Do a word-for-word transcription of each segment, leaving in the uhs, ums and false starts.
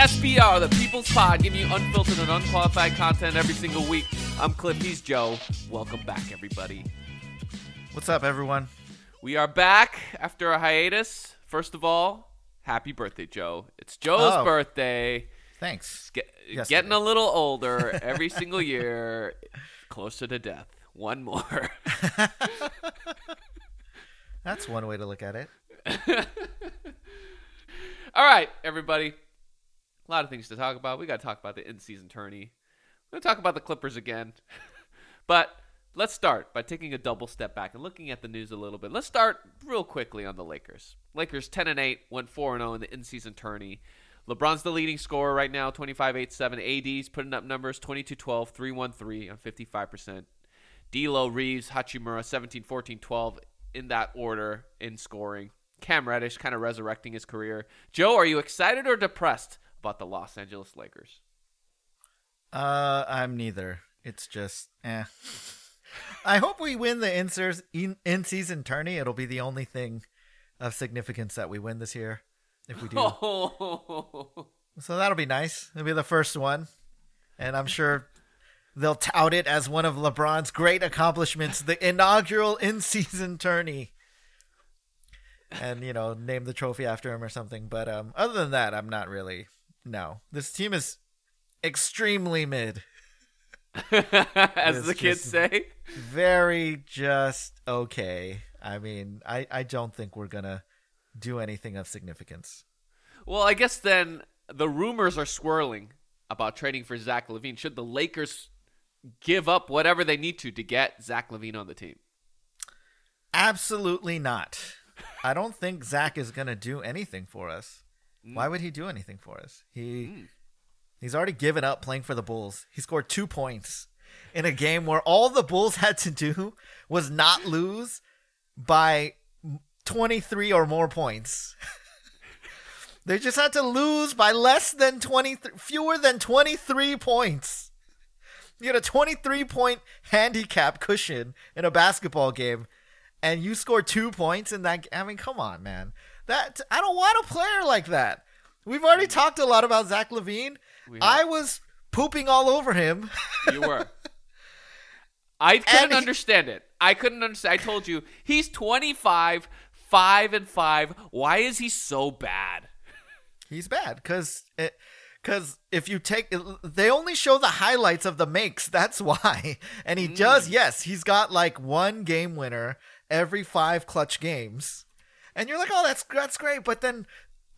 S B R, the People's Pod, giving you unfiltered and unqualified content every single week. I'm Cliff, he's Joe. Welcome back, everybody. What's up, everyone? We are back after a hiatus. First of all, happy birthday, Joe. It's Joe's oh, birthday. Thanks. Get, getting a little older every single year. Closer to death. One more. That's one way to look at it. All right, everybody. A lot of things to talk about. We got to talk about the in-season tourney. We're going to talk about the Clippers again. But let's start by taking a double step back and looking at the news a little bit. Let's start real quickly on the Lakers. Lakers ten and eight, went four and oh in the in-season tourney. LeBron's the leading scorer right now, twenty-five, eight, seven. A D's putting up numbers, twenty-two, twelve, three, one, three on fifty-five percent. D'Lo, Reeves, Hachimura, seventeen, fourteen, twelve in that order in scoring. Cam Reddish kind of resurrecting his career. Joe, are you excited or depressed about the Los Angeles Lakers? Uh, I'm neither. It's just, eh. I hope we win the in-season in, in tourney. It'll be the only thing of significance that we win this year, if we do. Oh. So that'll be nice. It'll be the first one. And I'm sure they'll tout it as one of LeBron's great accomplishments, the inaugural in-season tourney. And, you know, name the trophy after him or something. But um, other than that, I'm not really. No. This team is extremely mid. As the kids say. Very just okay. I mean, I, I don't think we're going to do anything of significance. Well, I guess then the rumors are swirling about trading for Zach LaVine. Should the Lakers give up whatever they need to to get Zach LaVine on the team? Absolutely not. I don't think Zach is going to do anything for us. Mm. Why would he do anything for us? He mm. He's already given up playing for the Bulls. He scored two points in a game where all the Bulls had to do was not lose by twenty-three or more points. They just had to lose by less than twenty-three, fewer than twenty-three points. You had a twenty-three point handicap cushion in a basketball game. And you score two points in that. I mean, come on, man. That I don't want a player like that. We've already talked a lot about Zach LaVine. I was pooping all over him. You were. I couldn't he, understand it. I couldn't understand. I told you he's twenty-five, five and five. Why is he so bad? He's bad because because if you take, they only show the highlights of the makes. That's why. And he mm. does. Yes, he's got like one game winner every five clutch games, and you're like, oh, that's that's great, but then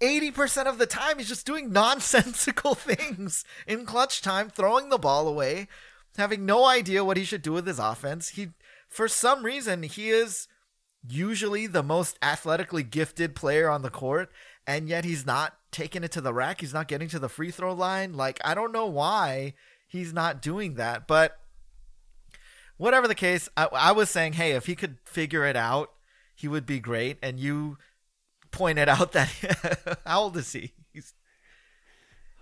eighty percent of the time he's just doing nonsensical things in clutch time, throwing the ball away, having no idea what he should do with his offense. He, for some reason, he is usually the most athletically gifted player on the court, and yet he's not taking it to the rack. He's not getting to the free throw line. Like, I don't know why he's not doing that, but whatever the case, I, I was saying, hey, if he could figure it out, he would be great. And you pointed out that – how old is he? He's,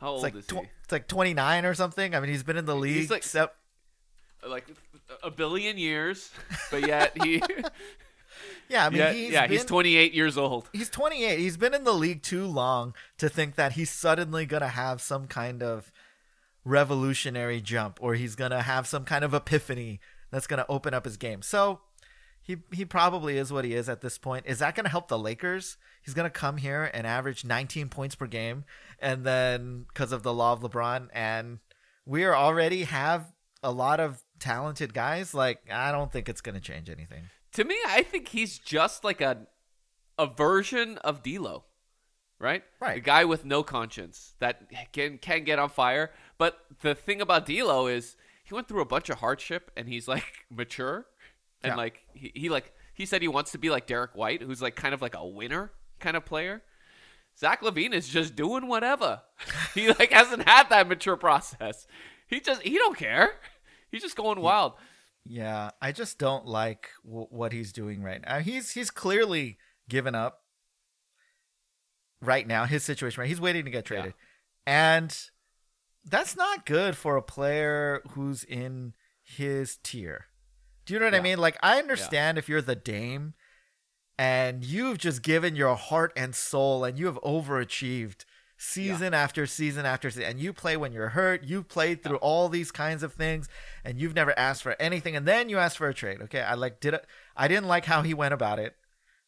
how old like is tw- he? It's like twenty-nine or something. I mean, he's been in the league. He's like, except- like a billion years, but yet he – Yeah, I mean, yeah, he's, yeah been, he's twenty-eight years old. He's twenty-eight. He's been in the league too long to think that he's suddenly going to have some kind of revolutionary jump or he's going to have some kind of epiphany that's going to open up his game. So he he probably is what he is at this point. Is that going to help the Lakers? He's going to come here and average nineteen points per game, and then because of the law of LeBron, and we are already have a lot of talented guys. Like, I don't think it's going to change anything. To me, I think he's just like a a version of D'Lo, right? Right. The guy with no conscience that can can get on fire. But the thing about D'Lo is, he went through a bunch of hardship, and he's like mature, and yeah. like he, he like he said he wants to be like Derek White, who's like kind of like a winner kind of player. Zach LaVine is just doing whatever. He like hasn't had that mature process. He just he don't care. He's just going wild. Yeah, I just don't like w- what he's doing right now. He's he's clearly given up right now. His situation, right? He's waiting to get traded, yeah. and. That's not good for a player who's in his tier. Do you know what yeah. I mean? Like, I understand yeah. if you're the Dame and you've just given your heart and soul and you have overachieved season yeah. after season after season. And you play when you're hurt. You played through yeah. all these kinds of things, and you've never asked for anything. And then you asked for a trade. Okay, I like did. A, I didn't like how he went about it.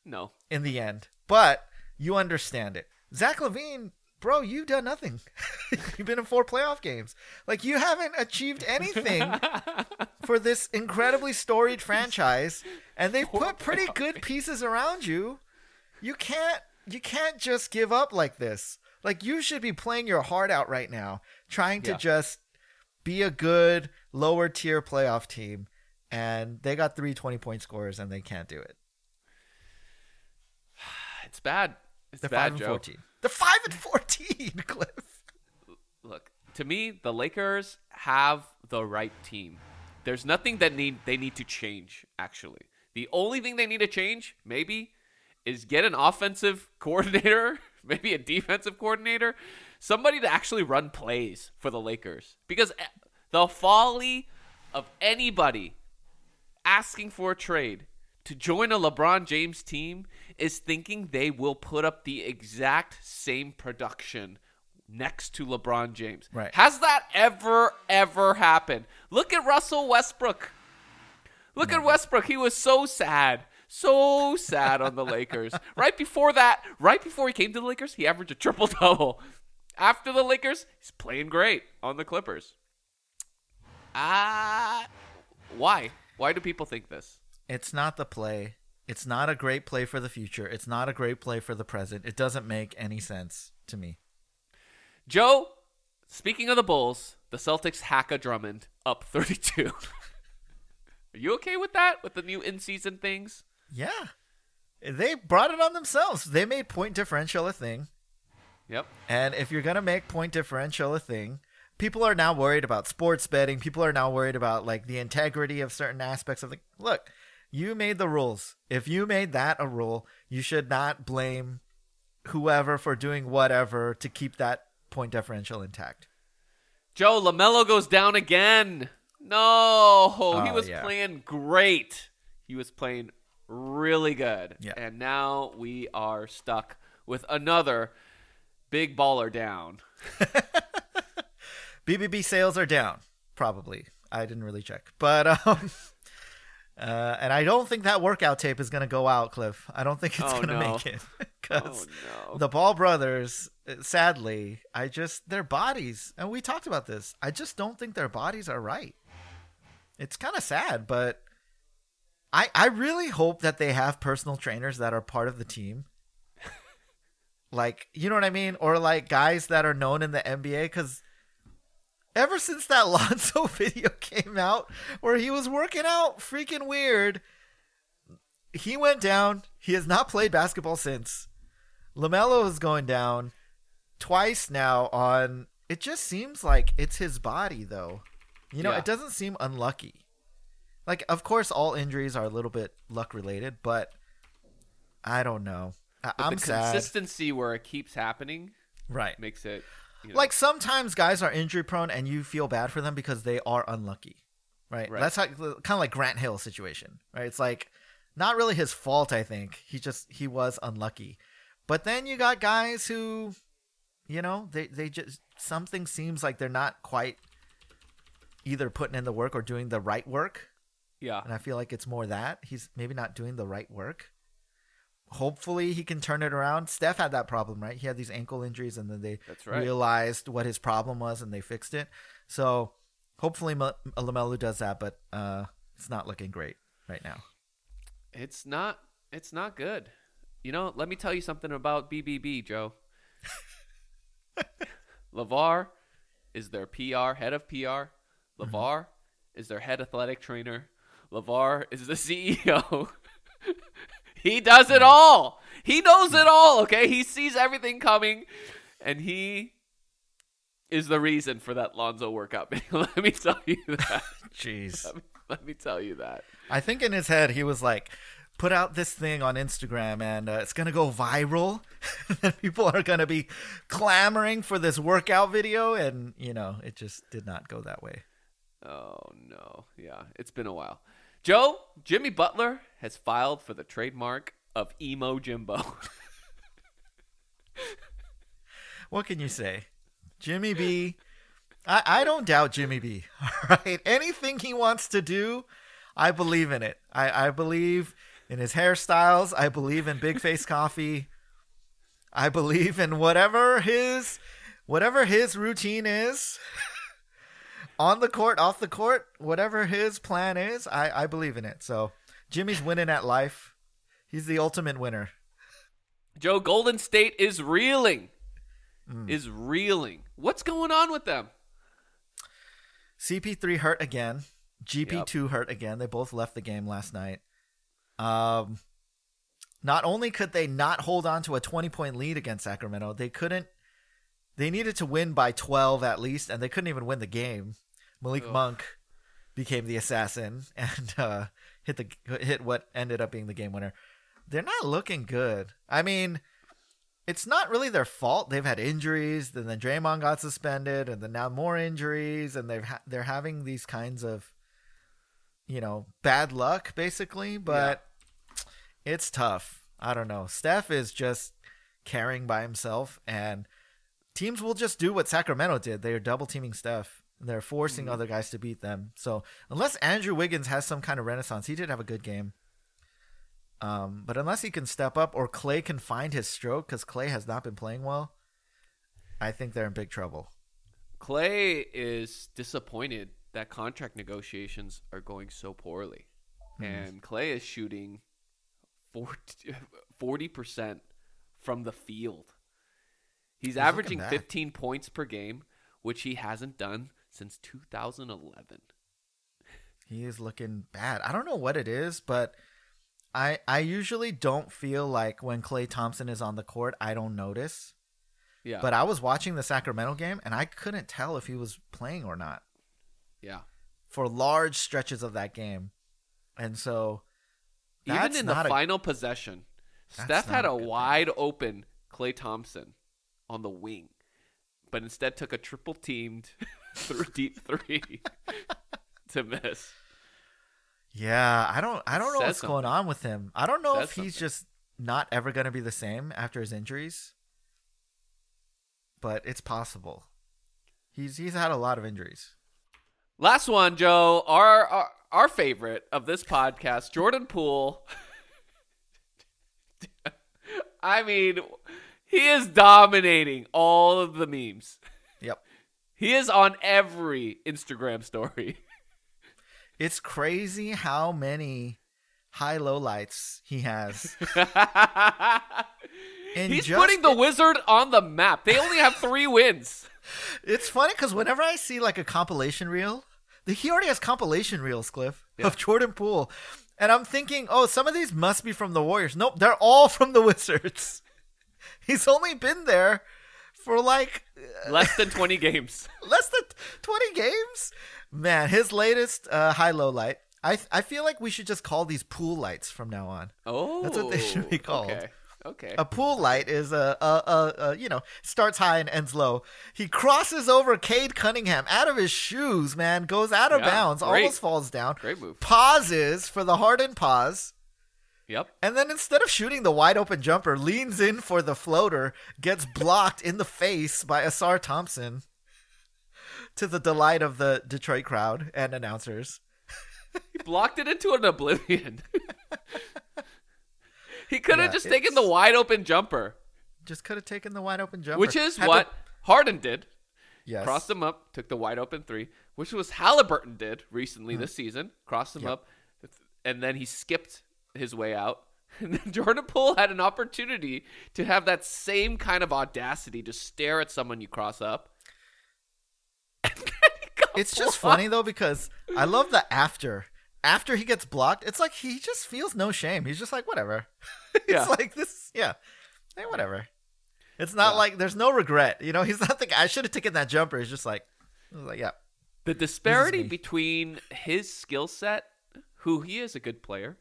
No. In the end, but you understand it. Zach LaVine, bro, you've done nothing. You've been in four playoff games. Like, you haven't achieved anything for this incredibly storied franchise, and they've put pretty good pieces around you. You can't you can't just give up like this. Like, you should be playing your heart out right now, trying to yeah. just be a good lower tier playoff team, and they got three twenty-point scorers and they can't do it. It's bad. It's They're bad, five and Joe. fourteen. They're five and fourteen, Cliff. Look, to me, the Lakers have the right team. There's nothing that need they need to change. Actually, the only thing they need to change, maybe, is get an offensive coordinator, maybe a defensive coordinator, somebody to actually run plays for the Lakers. Because the folly of anybody asking for a trade to join a LeBron James team is thinking they will put up the exact same production next to LeBron James. Right. Has that ever, ever happened? Look at Russell Westbrook. Look no. at Westbrook. He was so sad. So sad on the Lakers. Right before that, right before he came to the Lakers, he averaged a triple-double. After the Lakers, he's playing great on the Clippers. Ah, uh, why? Why do people think this? It's not the play. It's not a great play for the future. It's not a great play for the present. It doesn't make any sense to me. Joe, speaking of the Bulls, the Celtics hack a Drummond up thirty-two. Are you okay with that? With the new in-season things? Yeah. They brought it on themselves. They made point differential a thing. Yep. And if you're going to make point differential a thing, people are now worried about sports betting. People are now worried about like the integrity of certain aspects of the look. You made the rules. If you made that a rule, you should not blame whoever for doing whatever to keep that point differential intact. Joe, LaMelo goes down again. No, oh, he was yeah. playing great. He was playing really good. Yeah. And now we are stuck with another big baller down. B B B sales are down, probably. I didn't really check. But um Uh, and I don't think that workout tape is going to go out, Cliff. I don't think it's oh, going to no. make it. Because oh, no. the Ball brothers, sadly, I just, their bodies, and we talked about this, I just don't think their bodies are right. It's kind of sad, but I I really hope that they have personal trainers that are part of the team. Like, you know what I mean? Or like guys that are known in the N B A, because ever since that Lonzo video came out where he was working out freaking weird, he went down. He has not played basketball since. LaMelo is going down twice now on – it just seems like it's his body, though. You know, yeah. it doesn't seem unlucky. Like, of course, all injuries are a little bit luck-related, but I don't know. I- I'm sad. The consistency where it keeps happening right. makes it – You know. Like, sometimes guys are injury prone and you feel bad for them because they are unlucky, right? right. That's how, kind of like Grant Hill situation, right? It's like not really his fault, I think. He just he was unlucky. But then you got guys who, you know, they they just something seems like they're not quite either putting in the work or doing the right work. Yeah. And I feel like it's more that he's maybe not doing the right work. Hopefully he can turn it around. Steph had that problem, right? He had these ankle injuries, and then they That's right. realized what his problem was, and they fixed it. So hopefully Ma- LaMelo does that, but uh, it's not looking great right now. It's not. It's not good. You know, let me tell you something about B B B, Joe. LaVar is their P R, head of P R. LaVar mm-hmm. is their head athletic trainer. LaVar is the C E O. He does it all. He knows it all, okay? He sees everything coming, and he is the reason for that Lonzo workout. Let me tell you that. Jeez. Let me, let me tell you that. I think in his head he was like, put out this thing on Instagram, and uh, it's going to go viral. People are going to be clamoring for this workout video, and, you know, it just did not go that way. Oh, no. Yeah, it's been a while. Joe, Jimmy Butler has filed for the trademark of Emo Jimbo. what can you say? Jimmy B. I, I don't doubt Jimmy B. All right. Anything he wants to do, I believe in it. I, I believe in his hairstyles. I believe in Big Face Coffee. I believe in whatever his whatever his routine is. On the court, off the court, whatever his plan is, I, I believe in it. So Jimmy's winning at life. He's the ultimate winner. Joe, Golden State is reeling. Mm. Is reeling. What's going on with them? C P three hurt again. G P two yep. hurt again. They both left the game last night. Um, not only could they not hold on to a twenty-point lead against Sacramento, they couldn't. They needed to win by twelve at least, and they couldn't even win the game. Malik Ugh. Monk became the assassin and uh, hit the hit what ended up being the game winner. They're not looking good. I mean, it's not really their fault. They've had injuries, and then Draymond got suspended, and then now more injuries, and they've ha- they're having these kinds of, you know, bad luck basically. But yeah. It's tough. I don't know. Steph is just carrying by himself, and teams will just do what Sacramento did. They are double teaming Steph. They're forcing mm-hmm. other guys to beat them. So unless Andrew Wiggins has some kind of renaissance, he did have a good game. Um, but unless he can step up or Klay can find his stroke, because Klay has not been playing well, I think they're in big trouble. Klay is disappointed that contract negotiations are going so poorly. Mm-hmm. And Klay is shooting forty percent from the field. He's averaging fifteen points per game, which he hasn't done since two thousand eleven. He is looking bad. I don't know what it is, but I I usually don't feel like when Klay Thompson is on the court, I don't notice. Yeah. But I was watching the Sacramento game, and I couldn't tell if he was playing or not. Yeah. For large stretches of that game. And so even in the final possession, Steph had a wide open Klay Thompson on the wing, but instead took a triple teamed through deep three to miss. Yeah, I don't, I don't know Says what's something. going on with him. I don't know Says if he's something. just not ever going to be the same after his injuries, but it's possible. He's he's had a lot of injuries. Last one, Joe, our our, our favorite of this podcast, Jordan Poole. I mean, he is dominating all of the memes. Yep. He is on every Instagram story. It's crazy how many high-low lights he has. He's putting the it- Wizard on the map. They only have three wins. It's funny because whenever I see like a compilation reel, he already has compilation reels, Cliff, yeah. of Jordan Poole. And I'm thinking, oh, some of these must be from the Warriors. Nope, they're all from the Wizards. He's only been there for like less than twenty games. Less than twenty games? Man, his latest uh, high-low light. I I feel like we should just call these pool lights from now on. Oh, that's what they should be called. Okay. Okay. A pool light is a a, a a you know starts high and ends low. He crosses over Cade Cunningham out of his shoes. Man, goes out of yeah, bounds, great. almost falls down. Great move. Pauses for the Harden pause. Yep. And then instead of shooting the wide open jumper, leans in for the floater, gets blocked in the face by Asar Thompson, to the delight of the Detroit crowd and announcers. He blocked it into an oblivion. He could have yeah, just it's... taken the wide open jumper. Just could have taken the wide open jumper. Which is Had what to... Harden did. Yes. Crossed him up, took the wide open three, which was Halliburton did recently mm. this season. Crossed him yep. up, and then he skipped his way out. And then Jordan Poole had an opportunity to have that same kind of audacity to stare at someone you cross up. It's just funny though, because I love the after after he gets blocked, it's like he just feels no shame. He's just like, whatever. It's yeah. like this yeah hey whatever. It's not yeah. like there's no regret, you know. He's not thinking I should have taken that jumper. He's just like, like yeah the disparity between his skill set, who he is a good player,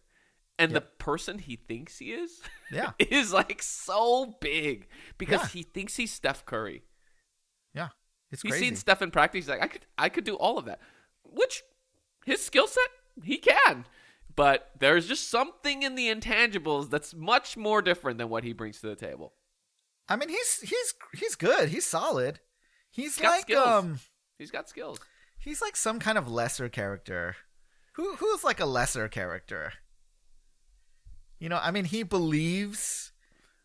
and yep. the person he thinks he is yeah. is like so big because yeah. he thinks he's Steph Curry. Yeah. It's he's crazy. Seen Steph in practice. He's like, I could I could do all of that. Which his skill set, he can. But there's just something in the intangibles that's much more different than what he brings to the table. I mean, he's he's he's good. He's solid. He's, he's like um, he's got skills. He's like some kind of lesser character. Who who's like a lesser character? You know, I mean, he believes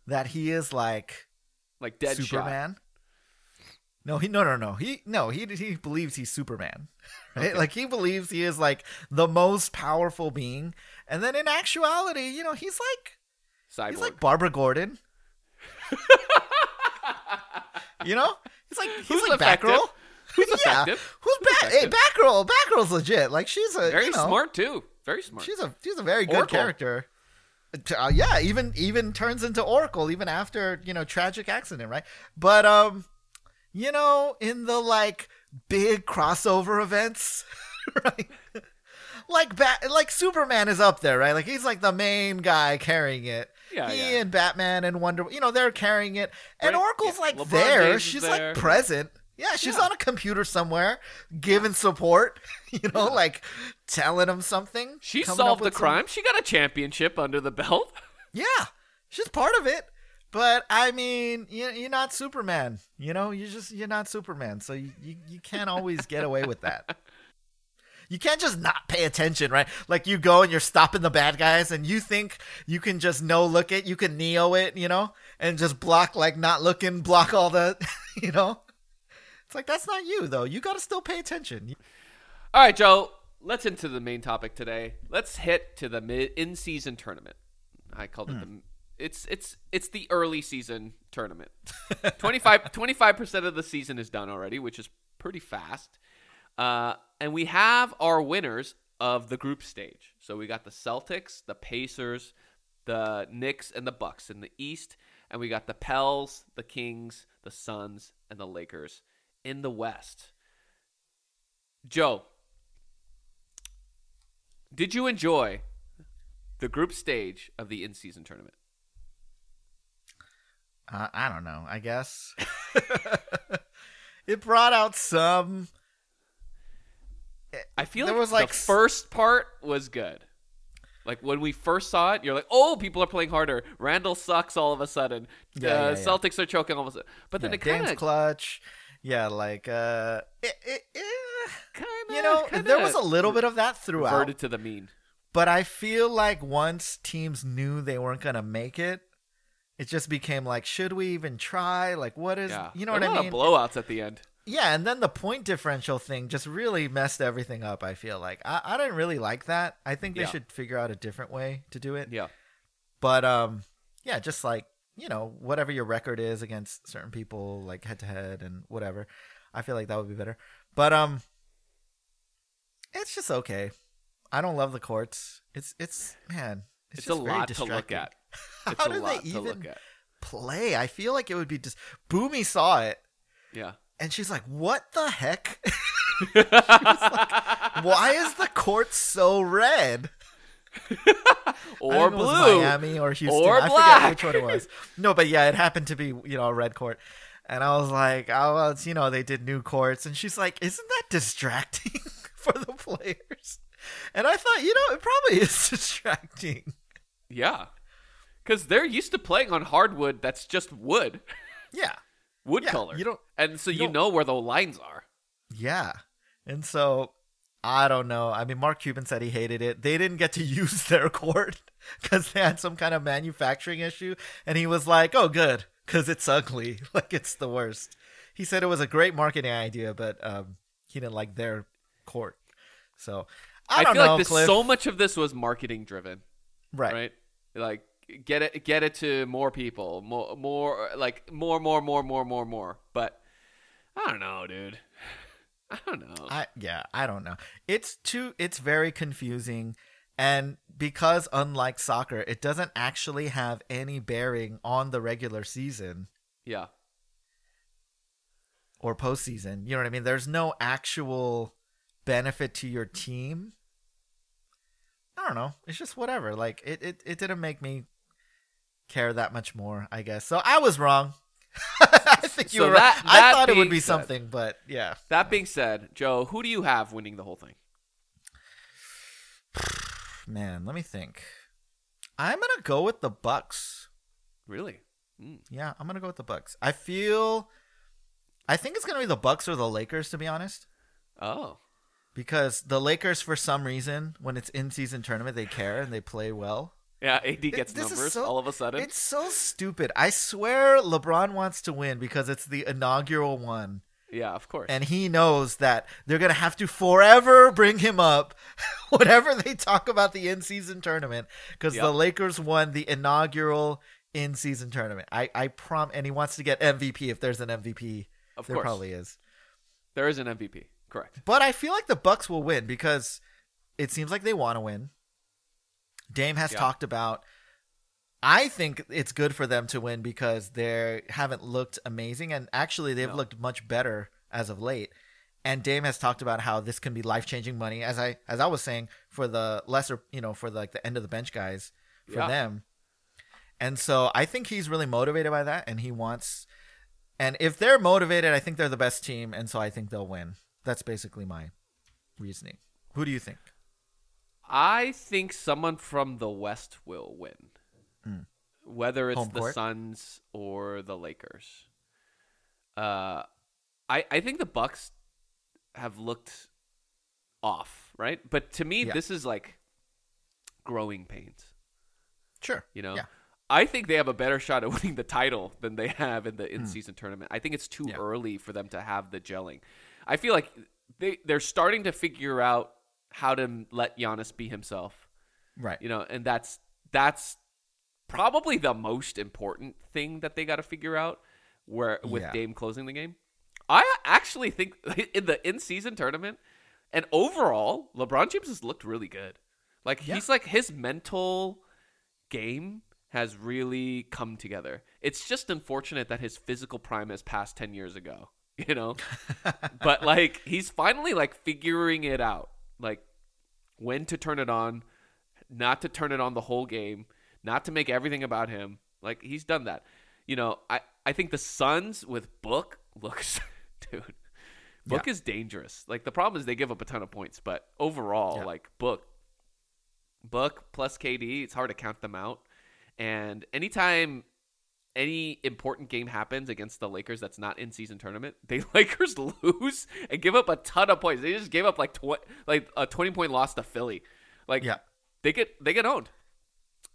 that he is like like Deadshot. Superman. No, he no no no he no he he believes he's Superman, right? Okay. Like he believes he is like the most powerful being, and then in actuality, you know, he's like Cyborg. He's like Barbara Gordon. You know, he's like he's Who's like effective? Batgirl. Who's yeah. effective? Who's Bat? Hey, Batgirl. Batgirl's legit. Like she's a very you know, smart too. Very smart. She's a she's a very good Oracle. Character. Uh, yeah, even even turns into Oracle even after you know tragic accident, right? But um. You know, in the, like, big crossover events, right? Like, Bat- like Superman is up there, right? Like, he's, like, the main guy carrying it. Yeah, he yeah. and Batman and Wonder Woman, you know, they're carrying it. And right. Oracle's, yeah. like, LeBron there. James she's, there. Like, present. Yeah, she's yeah. on a computer somewhere giving support, you know, yeah. like, telling him something. She solved the crime. Some... She got a championship under the belt. Yeah, she's part of it. But I mean, you're not Superman, you know. You just you're not Superman, so you, you, you can't always get away with that. You can't just not pay attention, right? Like you go and you're stopping the bad guys, and you think you can just no look it, you can Neo it, you know, and just block like not looking, block all the, you know. It's like that's not you though. You got to still pay attention. All right, Joe. Let's into the main topic today. Let's hit to the mid in-season tournament. I called hmm. it the. It's it's it's the early season tournament. twenty-five percent of the season is done already, which is pretty fast. Uh, and we have our winners of the group stage. So we got the Celtics, the Pacers, the Knicks, and the Bucks in the East. And we got the Pels, the Kings, the Suns, and the Lakers in the West. Joe, did you enjoy the group stage of the in-season tournament? Uh, I don't know, I guess. It brought out some... I feel there like was the like... first part was good. Like, when we first saw it, you're like, oh, people are playing harder. Randall sucks all of a sudden. Yeah, uh, yeah, yeah. Celtics are choking all of a sudden. But then yeah, it kind of... Dame's clutch. Yeah, like... Uh, it, it, it, kinda, you know, kinda there was a little bit of that throughout. Reverted to the mean. But I feel like once teams knew they weren't going to make it, it just became like, should we even try? Like, what is, yeah. you know there what I mean? A lot of blowouts at the end. Yeah, and then the point differential thing just really messed everything up, I feel like. I, I didn't really like that. I think they yeah. should figure out a different way to do it. Yeah. But, um, yeah, just like, you know, whatever your record is against certain people, like head-to-head and whatever, I feel like that would be better. But um, it's just okay. I don't love the courts. It's, it's man, it's, it's just a lot to look at. It's How do they even play? I feel like it would be just... Boomy saw it. Yeah. And she's like, what the heck? She was like, why is the court so red? Or blue. It was Miami or Houston. Or black. I forget which one it was. No, but yeah, it happened to be, you know, a red court. And I was like, oh, well, it's, you know, they did new courts. And she's like, isn't that distracting for the players? And I thought, you know, it probably is distracting. Yeah. Because they're used to playing on hardwood that's just wood. Yeah. Wood yeah. color. You don't, and so you, you know where the lines are. Yeah. And so, I don't know. I mean, Mark Cuban said he hated it. They didn't get to use their court because they had some kind of manufacturing issue. And he was like, oh, good, because it's ugly. Like, it's the worst. He said it was a great marketing idea, but um, he didn't like their court. So, I, I don't feel know, like this, Cliff. So much of this was marketing driven. Right. Right? Like, Get it, get it to more people, more, more, like more, more, more, more, more, more. But I don't know, dude. I don't know. I yeah, I don't know. It's too. It's very confusing, and because unlike soccer, it doesn't actually have any bearing on the regular season. Yeah. Or postseason. You know what I mean? There's no actual benefit to your team. I don't know. It's just whatever. Like it, it, it didn't make me care that much more, I guess. So I was wrong. I think you so were right. That, that I thought it would be said, something, but yeah. That being said, Joe, who do you have winning the whole thing? Man, let me think. I'm going to go with the Bucks. Really? Mm. Yeah, I'm gonna go with the Bucks. I feel, I think it's gonna be the Bucks or the Lakers, to be honest. Oh. Because the Lakers, for some reason, when it's in-season tournament, they care and they play well. Yeah, A D gets it, numbers so, all of a sudden. It's so stupid. I swear LeBron wants to win because it's the inaugural one. Yeah, of course. And he knows that they're going to have to forever bring him up whenever they talk about the in-season tournament because yep. the Lakers won the inaugural in-season tournament. I, I prom- And he wants to get M V P if there's an M V P. Of there course. There probably is. There is an M V P. Correct. But I feel like the Bucks will win because it seems like they want to win. Dame has yeah. talked about, I think it's good for them to win because they haven't looked amazing. And actually, they've no. looked much better as of late. And Dame has talked about how this can be life-changing money, as I as I was saying, for the lesser, you know, for like the end of the bench guys, for yeah. them. And so I think he's really motivated by that. And he wants, and if they're motivated, I think they're the best team. And so I think they'll win. That's basically my reasoning. Who do you think? I think someone from the West will win, mm. whether it's Home the court. Suns or the Lakers. Uh, I I think the Bucks have looked off, right? But to me, yeah. this is like growing pains. Sure, you know, yeah. I think they have a better shot at winning the title than they have in the in-season mm. tournament. I think it's too yeah. early for them to have the gelling. I feel like they, they're starting to figure out how to let Giannis be himself. Right. You know, and that's that's probably the most important thing that they got to figure out where with yeah. Dame closing the game. I actually think in the in-season tournament and overall, LeBron James has looked really good. Like yeah. he's like his mental game has really come together. It's just unfortunate that his physical prime has passed ten years ago. You know, but like he's finally like figuring it out, like when to turn it on, not to turn it on the whole game, not to make everything about him. Like he's done that. You know, I, I think the Suns with Book looks, dude, Book yeah. is dangerous. Like the problem is they give up a ton of points, but overall, yeah. like Book, Book plus K D, it's hard to count them out. And anytime any important game happens against the Lakers that's not in season tournament, the Lakers lose and give up a ton of points. They just gave up like tw- like a twenty point loss to Philly. Like yeah. they get they get owned.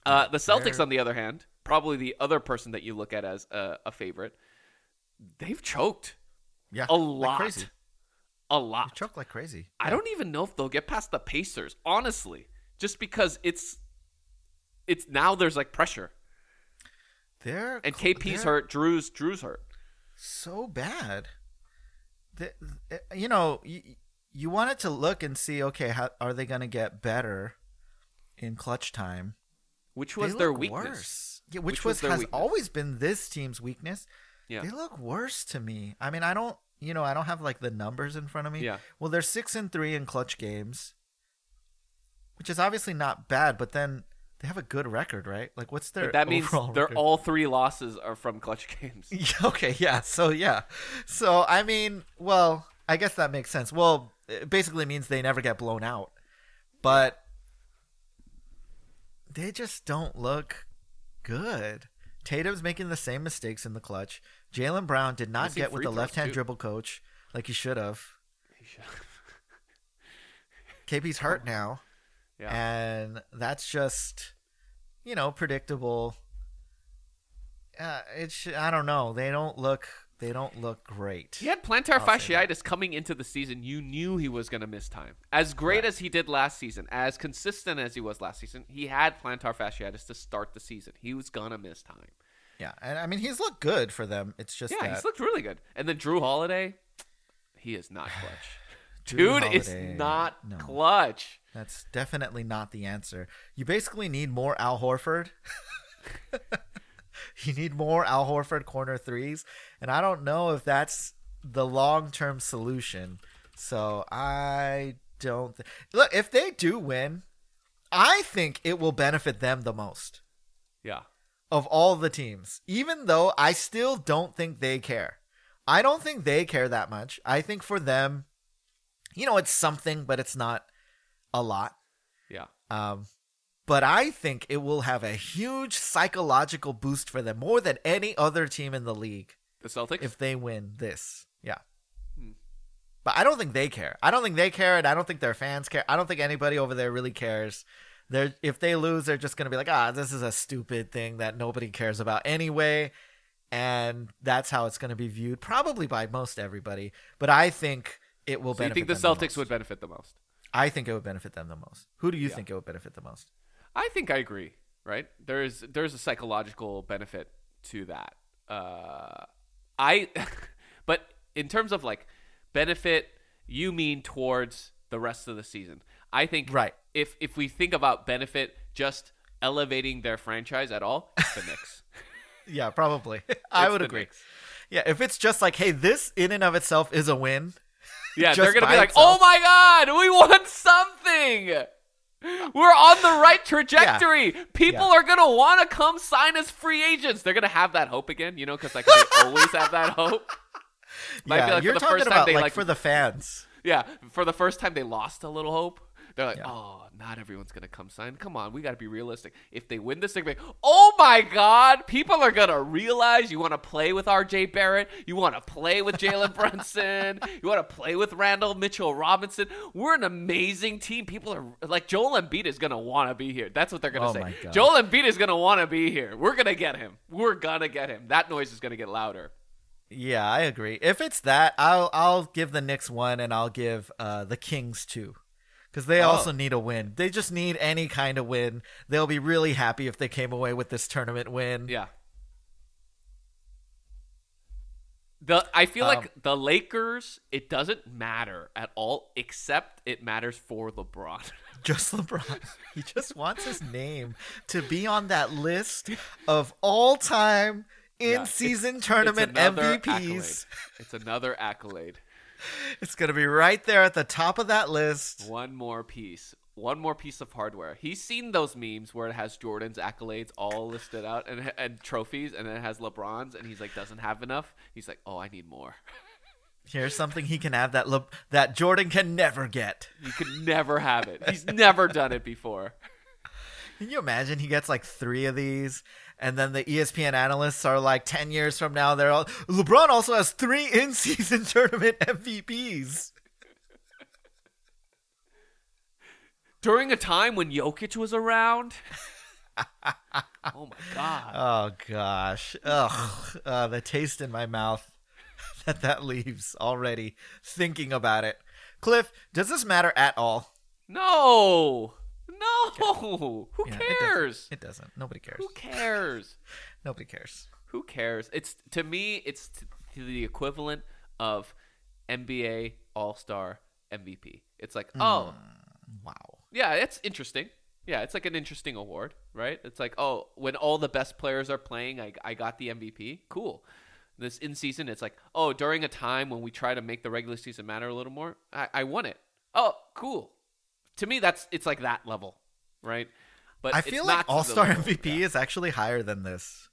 Uh, the Celtics, They're... on the other hand, probably the other person that you look at as a, a favorite, they've choked. Yeah, a lot, like crazy. a lot. They choke like crazy. Yeah. I don't even know if they'll get past the Pacers, honestly, just because it's it's now there's like pressure. They're and K P's they're hurt. Drew's Drew's hurt. So bad. The, you know, you, you wanted to look and see, okay, how are they going to get better in clutch time? Which was their weakness. Worse. Yeah, which, which was, was their has weakness. Always been this team's weakness. Yeah. They look worse to me. I mean, I don't, you know, I don't have like the numbers in front of me. Yeah. Well, they're six and three in clutch games, which is obviously not bad, but then they have a good record, right? Like, what's their? But that means their record? All three losses are from clutch games. Okay, yeah. So yeah, so I mean, well, I guess that makes sense. Well, it basically means they never get blown out, but they just don't look good. Tatum's making the same mistakes in the clutch. Jaylen Brown did not get with the left-hand too. dribble coach like he should have. He should. K P's hurt now. Yeah. And that's just, you know, predictable. Uh, it's I don't know. They don't look. They don't look great. He had plantar I'll fasciitis coming into the season. You knew he was going to miss time. As great right. as he did last season, as consistent as he was last season, he had plantar fasciitis to start the season. He was going to miss time. Yeah, and I mean he's looked good for them. It's just yeah, that... he's looked really good. And then Drew Holiday, he is not clutch. Dude, Holiday, it's not no. clutch. That's definitely not the answer. You basically need more Al Horford. You need more Al Horford corner threes. And I don't know if that's the long-term solution. So I don't th- – look, if they do win, I think it will benefit them the most. Yeah. Of all the teams. Even though I still don't think they care. I don't think they care that much. I think for them, you know, it's something, but it's not – a lot. Yeah. Um, But I think it will have a huge psychological boost for them, more than any other team in the league. The Celtics? If they win this. Yeah. Hmm. But I don't think they care. I don't think they care, and I don't think their fans care. I don't think anybody over there really cares. They're, if they lose, they're just going to be like, ah, this is a stupid thing that nobody cares about anyway. And that's how it's going to be viewed, probably by most everybody. But I think it will so benefit them the most. You think the Celtics would benefit the most? I think it would benefit them the most. Who do you yeah. think it would benefit the most? I think I agree, right? There's there's a psychological benefit to that. Uh, I, but in terms of like benefit, you mean towards the rest of the season. I think right. if if we think about benefit just elevating their franchise at all, it's the Knicks. Yeah, probably. I would agree. Knicks. Yeah, if it's just like, hey, this in and of itself is a win. Yeah, they're going to be like, itself. oh my God, we won something. We're on the right trajectory. Yeah. People yeah. are going to want to come sign as free agents. They're going to have that hope again, you know, because like they always have that hope. But yeah, I feel like you're for the talking first about time they, like, like for the fans. Yeah, for the first time they lost a little hope. They're like, yeah. oh, not everyone's going to come sign. Come on, we got to be realistic. If they win this thing, like, oh my God, people are going to realize you want to play with R J Barrett. You want to play with Jalen Brunson. You want to play with Randall Mitchell Robinson. We're an amazing team. People are like, Joel Embiid is going to want to be here. That's what they're going to oh say. Joel Embiid is going to want to be here. We're going to get him. We're going to get him. That noise is going to get louder. Yeah, I agree. If it's that, I'll, I'll give the Knicks one and I'll give uh, the Kings two. Because they oh. also need a win. They just need any kind of win. They'll be really happy if they came away with this tournament win. Yeah. The I feel um, like the Lakers, it doesn't matter at all, except it matters for LeBron. Just LeBron. He just wants his name to be on that list of all-time in-season yeah, it's, tournament it's M V Ps. Accolade. It's another accolade. It's going to be right there at the top of that list. One more piece. One more piece of hardware. He's seen those memes where it has Jordan's accolades all listed out and, and trophies, and then it has LeBron's, and he's like, doesn't have enough. He's like, oh, I need more. Here's something he can have that Le- that Jordan can never get. He can never have it. He's never done it before. Can you imagine he gets like three of these? And then the E S P N analysts are like, ten years from now, they're all, LeBron also has three in-season tournament M V Ps. During a time when Jokic was around? Oh, my God. Oh, gosh. Ugh, uh, the taste in my mouth that that leaves already thinking about it. Cliff, does this matter at all? No. No, who yeah, cares? It doesn't. it doesn't. Nobody cares. Who cares? Nobody cares. Who cares? It's to me, it's to the equivalent of N B A All-Star M V P. It's like, mm, oh, wow, yeah, it's interesting. Yeah, it's like an interesting award, right? It's like, oh, when all the best players are playing, I I got the M V P. Cool. This in season, it's like, oh, during a time when we try to make the regular season matter a little more, I I won it. Oh, cool. To me, that's it's like that level, right? But I feel it's like All-Star M V P is actually higher than this,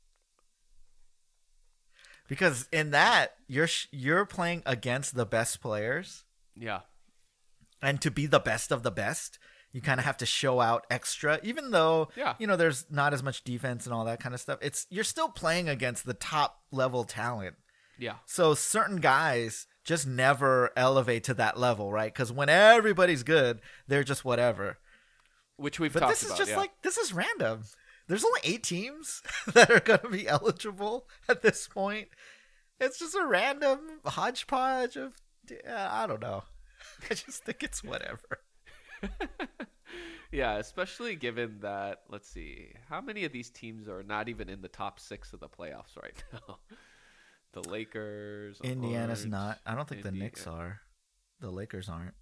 because in that you're you're playing against the best players, yeah. And to be the best of the best, you kind of have to show out extra, even though yeah. you know there's not as much defense and all that kind of stuff. It's you're still playing against the top level talent, yeah. So certain guys just never elevate to that level, right? Because when everybody's good, they're just whatever. Which we've but talked about. But this is just yeah. like, this is random. There's only eight teams that are going to be eligible at this point. It's just a random hodgepodge of, uh, I don't know. I just think it's whatever. Yeah, especially given that, let's see, how many of these teams are not even in the top six of the playoffs right now? The Lakers. Indiana's aren't. not. I don't think Indiana. The Knicks are. The Lakers aren't.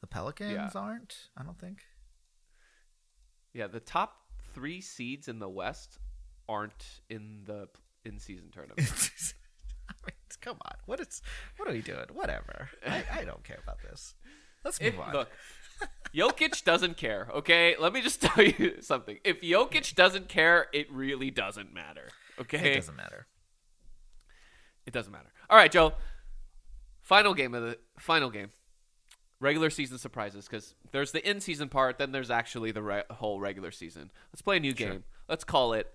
The Pelicans yeah. aren't. I don't think. Yeah, the top three seeds in the West aren't in the in-season tournament. I mean, come on, what is? What are we doing? Whatever. I, I don't care about this. Let's move if, on. Look, Jokic doesn't care. Okay, let me just tell you something. If Jokic doesn't care, it really doesn't matter. Okay, it doesn't matter. It doesn't matter. All right, Joe. Final game of the final game. regular season surprises, because there's the in-season part, then there's actually the re- whole regular season. Let's play a new sure. game. Let's call it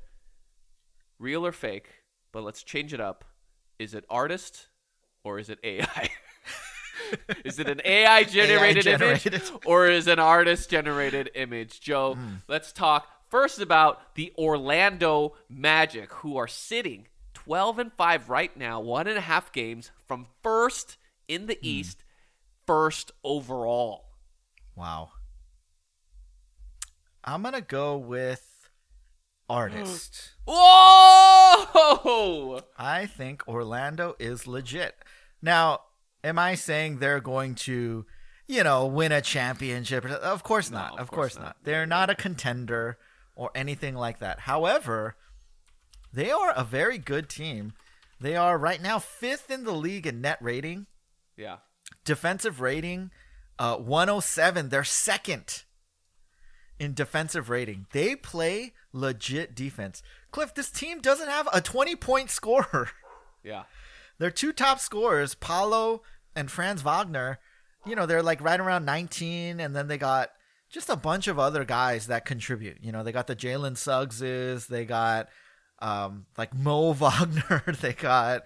real or fake, but let's change it up. Is it artist or is it A I? Is it an A I-generated A I image or is an artist-generated image? Joe, mm. let's talk first about the Orlando Magic, who are sitting twelve and five right now, one and a half games from first in the mm. East, first overall. Wow. I'm going to go with artist. Whoa! I think Orlando is legit. Now, am I saying they're going to, you know, win a championship? Of course not. No, of, of course, course not. not. They're not a contender or anything like that. However, they are a very good team. They are right now fifth in the league in net rating. Yeah. Defensive rating, uh, one oh seven. They're second in defensive rating. They play legit defense. Cliff, this team doesn't have a twenty-point scorer. Yeah. Their two top scorers, Paolo and Franz Wagner, you know, they're like right around nineteen, and then they got just a bunch of other guys that contribute. You know, they got the Jalen Suggses. They got um, like Mo Wagner. They got...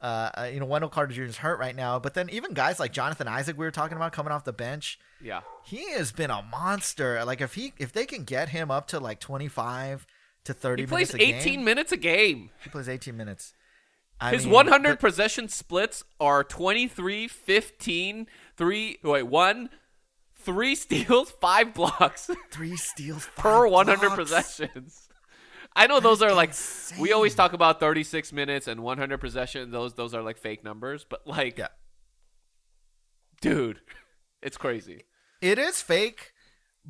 Uh, you know, Wendell Carter Junior is hurt right now, but then even guys like Jonathan Isaac, we were talking about coming off the bench. Yeah, he has been a monster. Like if he, if they can get him up to like twenty-five to thirty, he plays minutes a eighteen game, minutes a game. He plays eighteen minutes. I His mean, one hundred but, possession splits are twenty-three, fifteen, three. Wait, one, three steals, five blocks. Three steals five per one hundred blocks. Possessions. I know those That's are like insane. We always talk about thirty-six minutes and one hundred possession. Those those are like fake numbers, but like, yeah. dude, it's crazy. It is fake,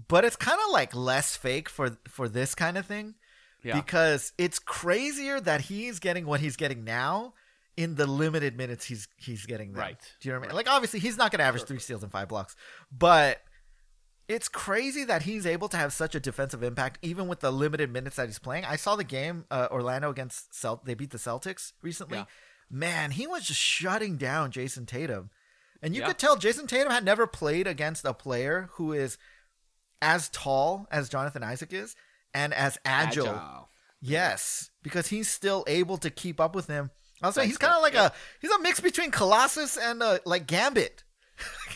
but it's kind of like less fake for for this kind of thing, yeah. because it's crazier that he's getting what he's getting now in the limited minutes he's he's getting. There. Right? Do you know what I mean? Like, obviously, he's not going to average sure. three steals and five blocks, but. It's crazy that he's able to have such a defensive impact, even with the limited minutes that he's playing. I saw the game, uh, Orlando against Celt. They beat the Celtics recently. Yeah. Man, he was just shutting down Jason Tatum. And you yeah. could tell Jason Tatum had never played against a player who is as tall as Jonathan Isaac is and as agile. agile. Yes, because he's still able to keep up with him. I was saying he's kind of like yeah. a he's a mix between Colossus and uh, like Gambit.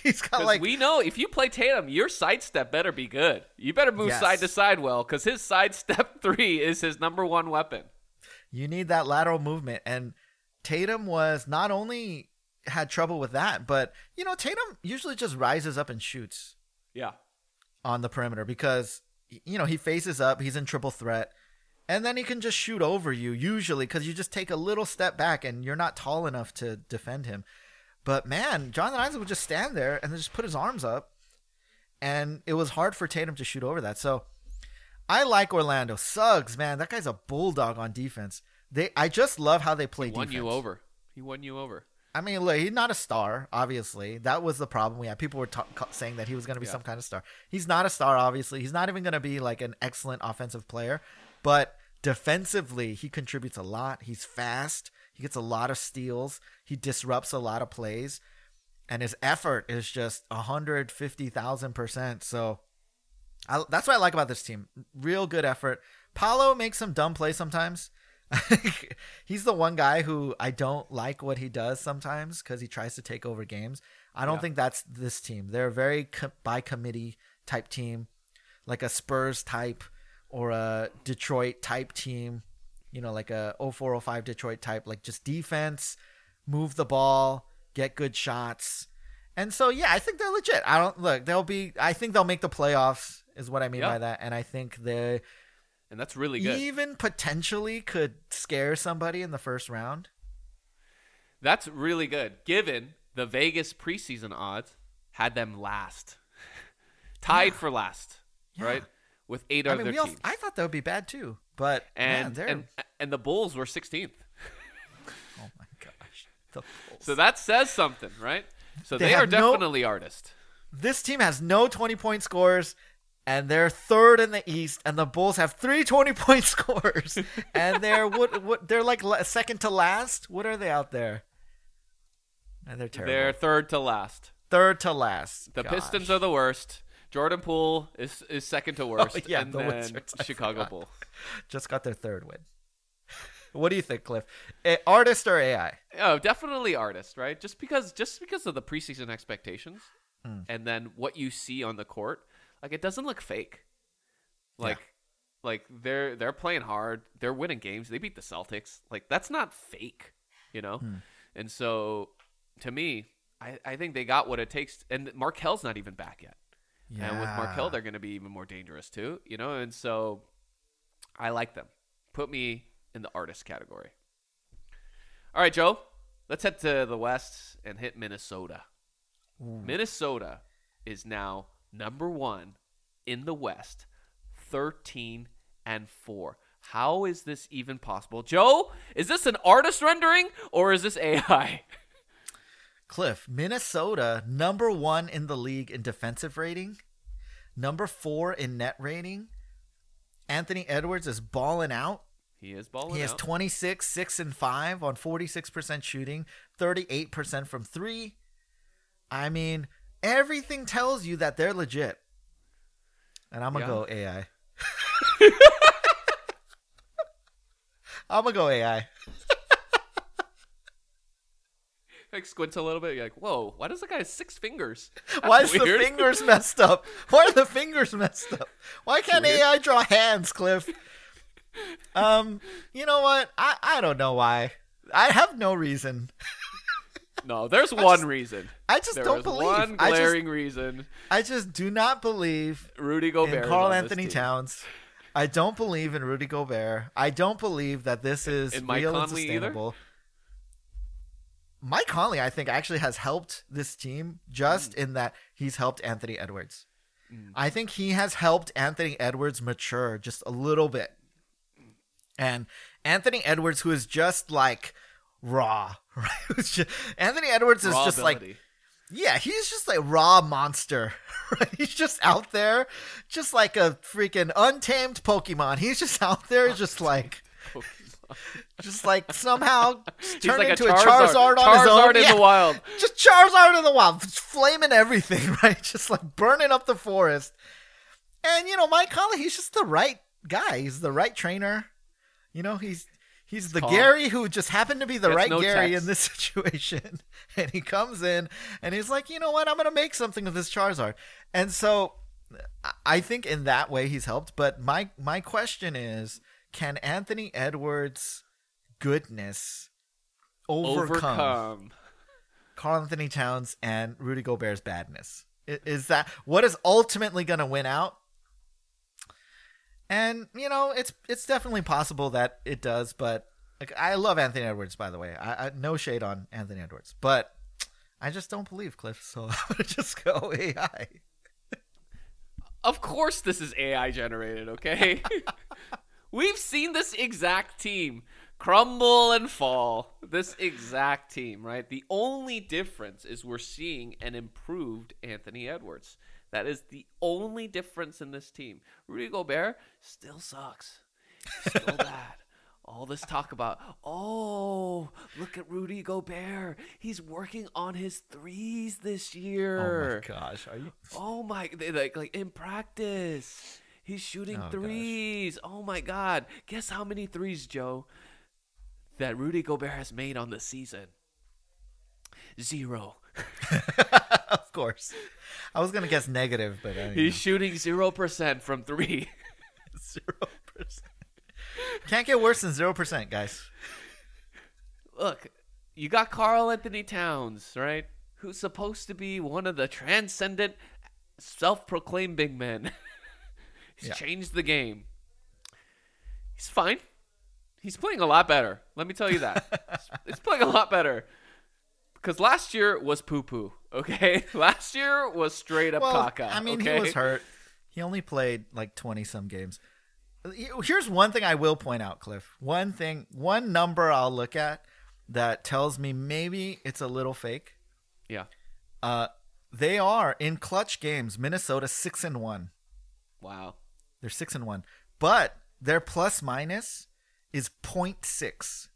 He's got like we know if you play Tatum, your sidestep better be good. You better move yes. side to side well, because his sidestep three is his number one weapon. You need that lateral movement, and Tatum was not only had trouble with that, but you know Tatum usually just rises up and shoots. Yeah, on the perimeter because you know he faces up, he's in triple threat, and then he can just shoot over you usually because you just take a little step back and you're not tall enough to defend him. But, man, Jonathan Isaac would just stand there and then just put his arms up. And it was hard for Tatum to shoot over that. So, I like Orlando. Suggs, man, that guy's a bulldog on defense. They, I just love how they play defense. He won defense. you over. He won you over. I mean, look, he's not a star, obviously. That was the problem we had. People were ta- saying that he was going to be yeah. some kind of star. He's not a star, obviously. He's not even going to be, like, an excellent offensive player. But defensively, he contributes a lot. He's fast. He gets a lot of steals. He disrupts a lot of plays. And his effort is just one hundred fifty thousand percent. So I, that's what I like about this team. Real good effort. Paolo makes some dumb plays sometimes. He's the one guy who I don't like what he does sometimes because he tries to take over games. I don't yeah. think that's this team. They're a very co- by committee type team, like a Spurs type or a Detroit type team. You know, like a oh four oh five Detroit type, like just defense, move the ball, get good shots. And so, yeah, I think they're legit. I don't look, they'll be, I think they'll make the playoffs is what I mean yep. by that. And I think they, and that's really good. Even potentially could scare somebody in the first round. That's really good. Given the Vegas preseason odds had them last tied yeah. for last, yeah. right? With eight I other mean, we teams. All, I thought that would be bad too. But and man, and and the Bulls were sixteenth. Oh my gosh, the Bulls. So that says something, right? So they, they are definitely no, artists. This team has no twenty-point scorers, and they're third in the East. And the Bulls have three twenty-point scorers, and they're what, what? They're like second to last. What are they out there? And they're terrible. They're third to last. Third to last. The Gosh. Pistons are the worst. Jordan Poole is, is second to worst. Oh, yeah, and the then Wizards, Chicago Bulls. Just got their third win. What do you think, Cliff? A- artist or A I? Oh, definitely artist, right? Just because just because of the preseason expectations mm. and then what you see on the court, like it doesn't look fake. Like yeah. like they're they're playing hard, they're winning games, they beat the Celtics. Like that's not fake, you know? Mm. And so to me, I, I think they got what it takes, and Markel's not even back yet. Yeah. And with Markel, they're going to be even more dangerous too, you know? And so I like them. Put me in the artist category. All right, Joe, let's head to the West and hit Minnesota. Ooh. Minnesota is now number one in the West, thirteen and four. How is this even possible? Joe, is this an artist rendering or is this A I? Cliff, Minnesota, number one in the league in defensive rating, number four in net rating. Anthony Edwards is balling out. He is balling out. He has out. twenty-six, six, and five on forty-six percent shooting, thirty-eight percent from three. I mean, everything tells you that they're legit. And I'm going to yeah. go A I. I'm going to go A I. Like squints a little bit. You're like, whoa, why does the guy have six fingers? That's why is weird. The fingers messed up? Why are the fingers messed up? Why can't A I draw hands, Cliff? Um, you know what? I, I don't know why. I have no reason. No, there's one just, reason. I just there don't believe. One glaring I just, reason. I just do not believe Rudy Gobert and Karl-Anthony Towns. I don't believe in Rudy Gobert. I don't believe that this is and Mike real Conley and sustainable. Either? Mike Conley, I think, actually has helped this team just mm. in that he's helped Anthony Edwards. Mm. I think he has helped Anthony Edwards mature just a little bit. And Anthony Edwards, who is just like raw, right? Anthony Edwards is raw just ability. like, yeah, he's just like raw monster. Right? He's just out there, just like a freaking untamed Pokemon. He's just out there, just like. Just like somehow turned like into a Charizard, a Charizard on Charizard his own. Charizard in yeah. the wild. Just Charizard in the wild. Just flaming everything, right? Just like burning up the forest. And, you know, Mike Conley, he's just the right guy. He's the right trainer. You know, he's he's it's the calm. Gary who just happened to be the Gets right no Gary text. In this situation. And he comes in and he's like, you know what? I'm going to make something of this Charizard. And so I think in that way he's helped. But my my question is, can Anthony Edwards' goodness overcome, overcome. Karl-Anthony Towns and Rudy Gobert's badness? Is that what is ultimately going to win out? And, you know, it's it's definitely possible that it does. But like, I love Anthony Edwards, by the way. I, I no shade on Anthony Edwards. But I just don't believe, Cliff. So I'm going to just go A I. Of course this is A I generated, okay? We've seen this exact team crumble and fall. This exact team, right? The only difference is we're seeing an improved Anthony Edwards. That is the only difference in this team. Rudy Gobert still sucks. Still bad. All this talk about, oh, look at Rudy Gobert. He's working on his threes this year. Oh, my gosh. Are you? Oh, my. They like, like in practice. He's shooting oh, threes. Gosh. Oh, my God. Guess how many threes, Joe, that Rudy Gobert has made on the season? Zero. Of course. I was going to guess negative, but I He's know. shooting zero percent from three. zero percent. Can't get worse than zero percent, guys. Look, you got Karl-Anthony Towns, right? Who's supposed to be one of the transcendent self-proclaimed big men. He's yeah. changed the game. He's fine. He's playing a lot better. Let me tell you that. He's playing a lot better. Because last year was poo-poo, okay? Last year was straight-up well, caca. I mean, okay? He was hurt. He only played like twenty-some games. Here's one thing I will point out, Cliff. One thing, one number I'll look at that tells me maybe it's a little fake. Yeah. Uh, they are, in clutch games, Minnesota six and one. Wow. They're six and one, but their plus minus is zero point six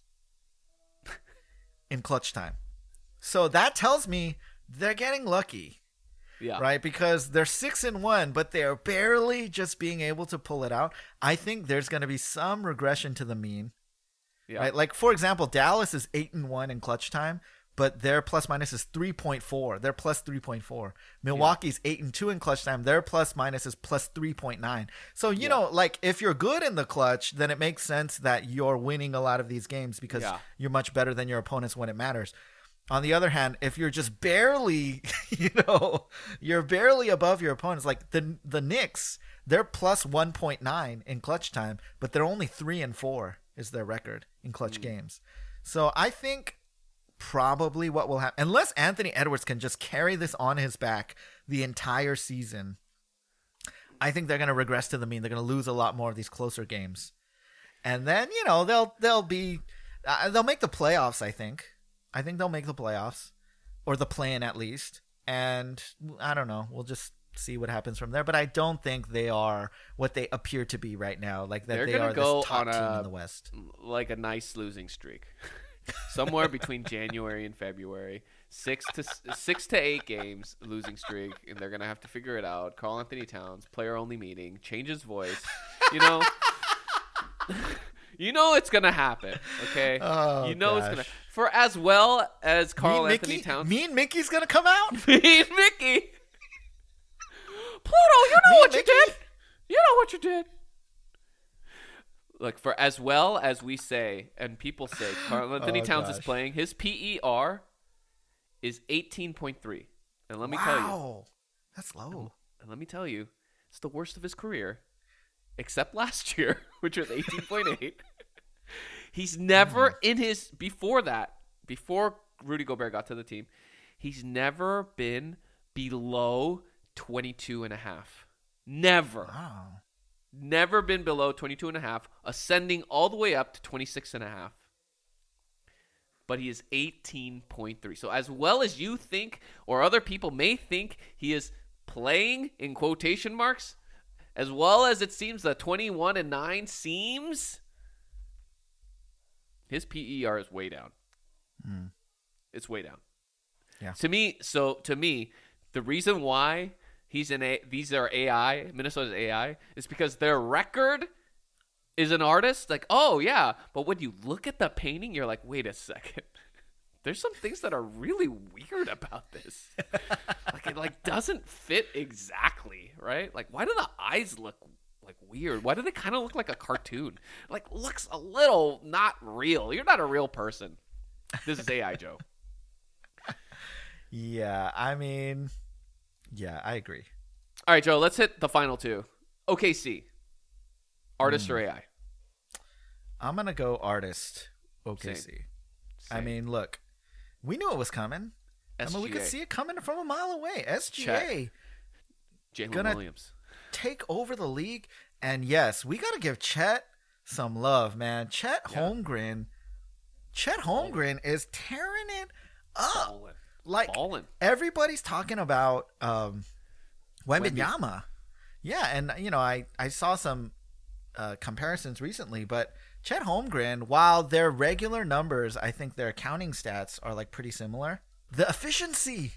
in clutch time. So that tells me they're getting lucky. Yeah. Right? Because they're six and one, but they're barely just being able to pull it out. I think there's going to be some regression to the mean. Yeah. Right? Like, for example, Dallas is eight and one in clutch time, but their plus minus is three point four. They're plus three point four. Milwaukee's yeah. eight and two in clutch time. Their plus minus is plus three point nine. So, you yeah. know, like, if you're good in the clutch, then it makes sense that you're winning a lot of these games because yeah. you're much better than your opponents when it matters. On the other hand, if you're just barely, you know, you're barely above your opponents, like the the Knicks, they're plus one point nine in clutch time, but they're only three and four is their record in clutch mm. games. So I think probably what will happen, unless Anthony Edwards can just carry this on his back the entire season, I think they're going to regress to the mean. They're going to lose a lot more of these closer games, and then you know they'll they'll be uh, they'll make the playoffs. I think. I think they'll make the playoffs, or the play-in at least. And I don't know. We'll just see what happens from there. But I don't think they are what they appear to be right now. Like that, they're they are go this top on team a, in the West. Like a nice losing streak, somewhere between January and February, six to six to eight games losing streak, and they're gonna have to figure it out. Karl-Anthony Towns, player-only meeting, change his voice. You know. You know it's gonna happen, okay? Oh, you know gosh. It's gonna. For as well as Carl Anthony Towns, me and Mickey's gonna come out. Me and Mickey, Pluto, you know me what you did. You know what you did. Look, for as well as we say and people say, Carl Anthony oh, Towns gosh. Is playing. His P E R is eighteen point three, and let me wow. tell you, that's low. And let me tell you, it's the worst of his career. Except last year, which was eighteen point eight. He's never mm. in his – before that, before Rudy Gobert got to the team, he's never been below twenty-two and a half. Never. Wow. Never been below twenty-two and a half, ascending all the way up to twenty-six and a half. But he is eighteen point three. So as well as you think or other people may think he is playing in quotation marks, as well as it seems the twenty-one and nine seems, his P E R is way down. Mm. It's way down. Yeah. To me, so to me, the reason why he's in a, these are A I, Minnesota's A I, is because their record is an artist. Like, oh yeah, but when you look at the painting, you're like, wait a second. There's some things that are really weird about this. Like it like doesn't fit exactly, right? Like why do the eyes look like weird? Why do they kind of look like a cartoon? Like looks a little not real. You're not a real person. This is A I Joe. Yeah, I mean, yeah, I agree. All right, Joe, let's hit the final two. O K C. Artist mm. or A I? I'm going to go artist O K C. Same. Same. I mean, look. We knew it was coming. S G A. I mean, we could see it coming from a mile away. S G A. Jalen Williams. Take over the league. And yes, we got to give Chet some love, man. Chet yeah. Holmgren. Chet Holmgren Ballin. Is tearing it up. Ballin. Like, Ballin. Everybody's talking about um, Wembanyama. Yeah, and, you know, I, I saw some uh, comparisons recently, but Chet Holmgren, while their regular numbers, I think their accounting stats are like pretty similar. The efficiency.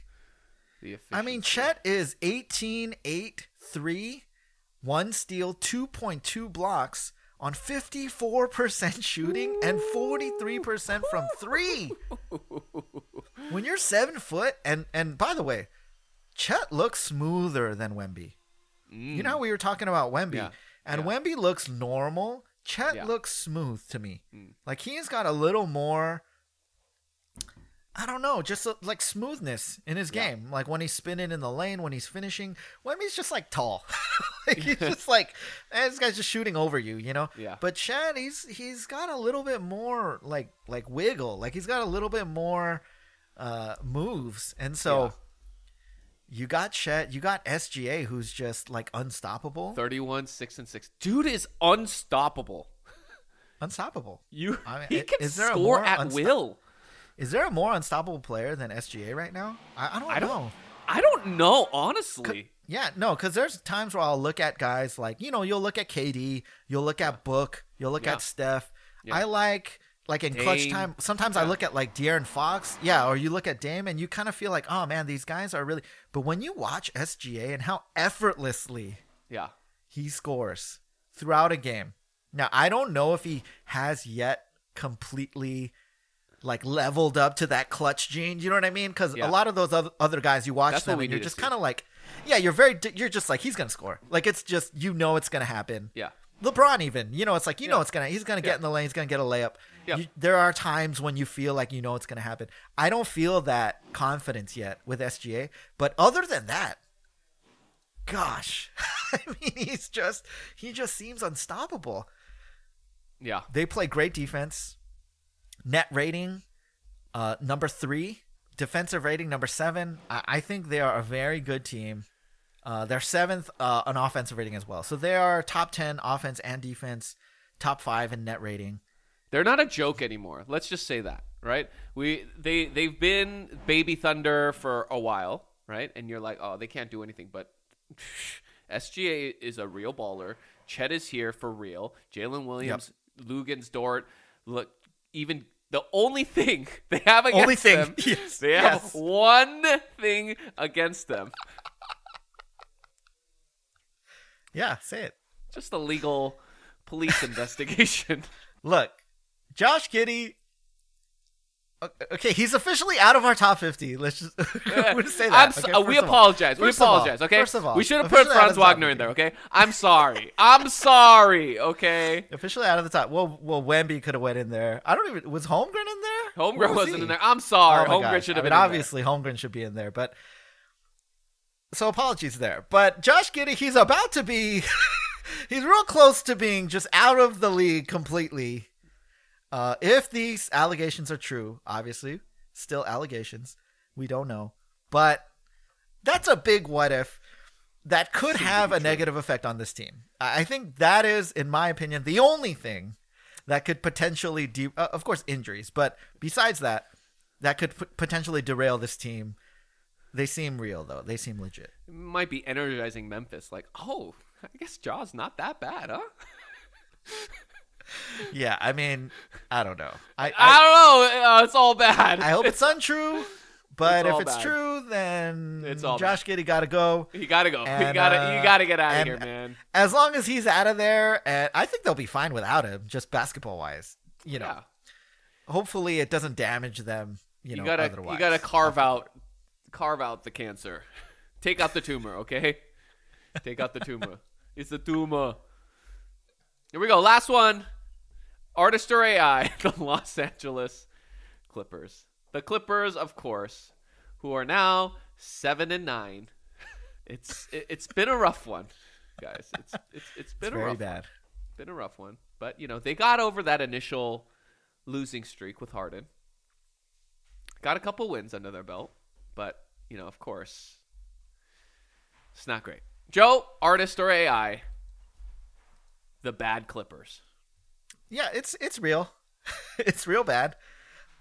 The efficiency. I mean, Chet is eighteen, eight, three, one steal, two point two blocks on fifty-four percent shooting and forty-three percent from three. When you're seven foot, and, and by the way, Chet looks smoother than Wemby. Mm. You know how we were talking about Wemby? Yeah. And yeah. Wemby looks normal. Chet yeah. looks smooth to me. Mm. Like he's got a little more, I don't know, just a, like smoothness in his yeah. game. Like when he's spinning in the lane, when he's finishing, when he's just like tall. Like he's just like, eh, this guy's just shooting over you, you know? Yeah. But Chet, he's, he's got a little bit more like, like wiggle. Like he's got a little bit more uh, moves. And so yeah. you got Chet, you got S G A, who's just like unstoppable. thirty-one, six, and six. Dude is unstoppable. Unstoppable. You, I mean, he it, can is there score at unsta- will. Is there a more unstoppable player than S G A right now? I, I don't I know. Don't, I don't know, honestly. Yeah, no, because there's times where I'll look at guys like, you know, you'll look at K D, you'll look at Book, you'll look yeah. at Steph. Yeah. I like Like in Dame. clutch time, sometimes yeah. I look at like De'Aaron Fox, yeah, or you look at Dame, and you kind of feel like, oh man, these guys are really. But when you watch S G A and how effortlessly, yeah, he scores throughout a game. Now I don't know if he has yet completely, like, leveled up to that clutch gene. You know what I mean? Because yeah. a lot of those other, other guys, you watch That's them, and you're just kind of like, yeah, you're very, you're just like, he's gonna score. Like it's just, you know, it's gonna happen. Yeah. LeBron even, you know, it's like, you yeah. know, it's going to, he's going to yeah. get in the lane. He's going to get a layup. Yeah. You, there are times when you feel like, you know, it's going to happen. I don't feel that confidence yet with S G A, but other than that, gosh, I mean, he's just, he just seems unstoppable. Yeah. They play great defense, net rating, uh, number three, defensive rating, number seven. I, I think they are a very good team. Uh, they're seventh uh, on offensive rating as well. So they are top ten offense and defense, top five in net rating. They're not a joke anymore. Let's just say that, right? We they, they've been Baby Thunder for a while, right? And you're like, oh, they can't do anything. But psh, S G A is a real baller. Chet is here for real. Jalen Williams, yep. Luguentz, Dort, look, even... The only thing they have against only thing. them, yes. they have yes. one thing against them. Yeah, say it. Just a legal police investigation. Look, Josh Giddey. Okay, he's officially out of our top fifty. Let's just we'll just say that. Okay, so, we apologize. All, we apologize. All, okay, first of all, we should have put Franz Wagner in there. Okay, I'm sorry. I'm sorry. Okay, officially out of the top. Well, well, Wemby could have went in there. I don't even. Was Holmgren in there? Holmgren was wasn't he? in there. I'm sorry. Oh Holmgren should have I mean, been. Obviously, in there. Holmgren should be in there, but. So apologies there, but Josh Giddey, he's about to be, he's real close to being just out of the league completely. Uh, if these allegations are true, obviously still allegations, we don't know, but that's a big what if that could have a negative effect on this team. I think that is, in my opinion, the only thing that could potentially, de- uh, of course, injuries, but besides that, that could p- potentially derail this team. They seem real, though. They seem legit. It might be energizing Memphis. Like, oh, I guess Jaw's not that bad, huh? yeah, I mean, I don't know. I, I, I don't know. Uh, it's all bad. I hope it's untrue. But it's if it's bad. true, then it's all Josh bad. Giddey got to go. He got to go. And, he got to uh, You got to get out of here, man. As long as he's out of there, and I think they'll be fine without him, just basketball-wise. You know, yeah. Hopefully it doesn't damage them, you know, you gotta, otherwise. You got to carve out. Carve out the cancer. Take out the tumor, okay? Take out the tumor. It's a tumor. Here we go. Last one. Artist or A I, the Los Angeles Clippers. The Clippers, of course, who are now seven and nine. It's it, it's been a rough one, guys. It's it's it's been it's a very rough bad. One. Been a rough one. But you know, they got over that initial losing streak with Harden. Got a couple wins under their belt. But, you know, of course, it's not great. Joe, artist or A I, the bad Clippers. Yeah, it's it's real. It's real bad.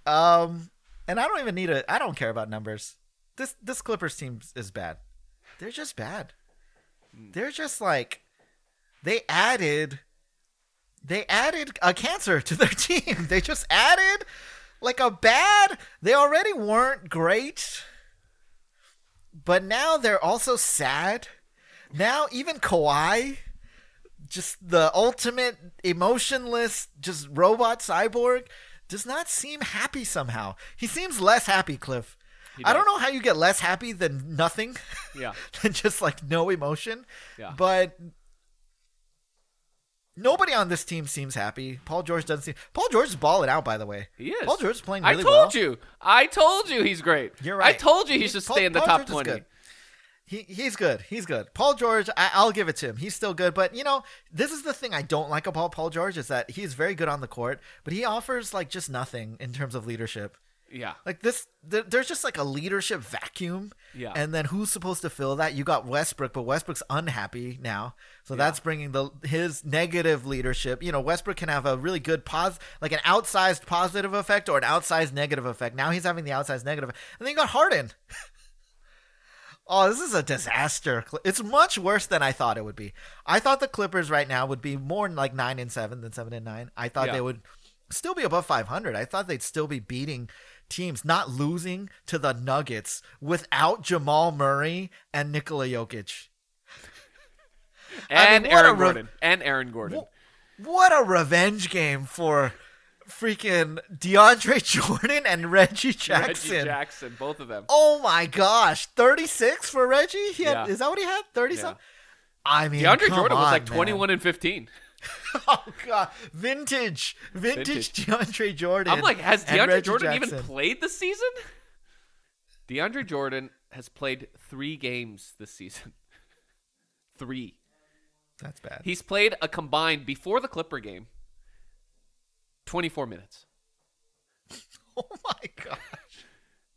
Um, and I don't even need a – I don't care about numbers. This this Clippers team is bad. They're just bad. They're just like – they added – they added a cancer to their team. They just added like a bad – they already weren't great – but now they're also sad. Now even Kawhi, just the ultimate emotionless, just robot cyborg, does not seem happy somehow. He seems less happy, Cliff. I don't know how you get less happy than nothing. Yeah. Than just like no emotion. Yeah. But nobody on this team seems happy. Paul George doesn't seem. Paul George is balling out, by the way. He is. Paul George is playing really well. I told well. you. I told you he's great. You're right. I told you he, he should Paul, stay in the Paul top George twenty. Is good. He he's good. He's good. Paul George, I, I'll give it to him. He's still good. But you know, this is the thing I don't like about Paul George is that he's very good on the court, but he offers like just nothing in terms of leadership. Yeah. Like this, th- there's just like a leadership vacuum. Yeah. And then who's supposed to fill that? You got Westbrook, but Westbrook's unhappy now. So yeah. that's bringing the his negative leadership. You know, Westbrook can have a really good, pos- like an outsized positive effect or an outsized negative effect. Now he's having the outsized negative. And then you got Harden. Oh, this is a disaster. It's much worse than I thought it would be. I thought the Clippers right now would be more like nine and seven than seven and nine. I thought yeah. they would still be above five hundred. I thought they'd still be beating teams, not losing to the Nuggets without Jamal Murray and Nikola Jokic. And I mean, Aaron re- Gordon. And Aaron Gordon. Wh- what a revenge game for freaking DeAndre Jordan and Reggie Jackson. Reggie Jackson, both of them. Oh my gosh. thirty-six for Reggie? He had, yeah. Is that what he had? thirty yeah. something? I mean, DeAndre come Jordan on, was like twenty-one man. And fifteen. Oh god, vintage, vintage, vintage DeAndre Jordan. I'm like, has DeAndre Jordan Jackson. even played this season? DeAndre Jordan has played three games this season. Three. That's bad. He's played a combined before the Clipper game. twenty-four minutes. Oh my gosh.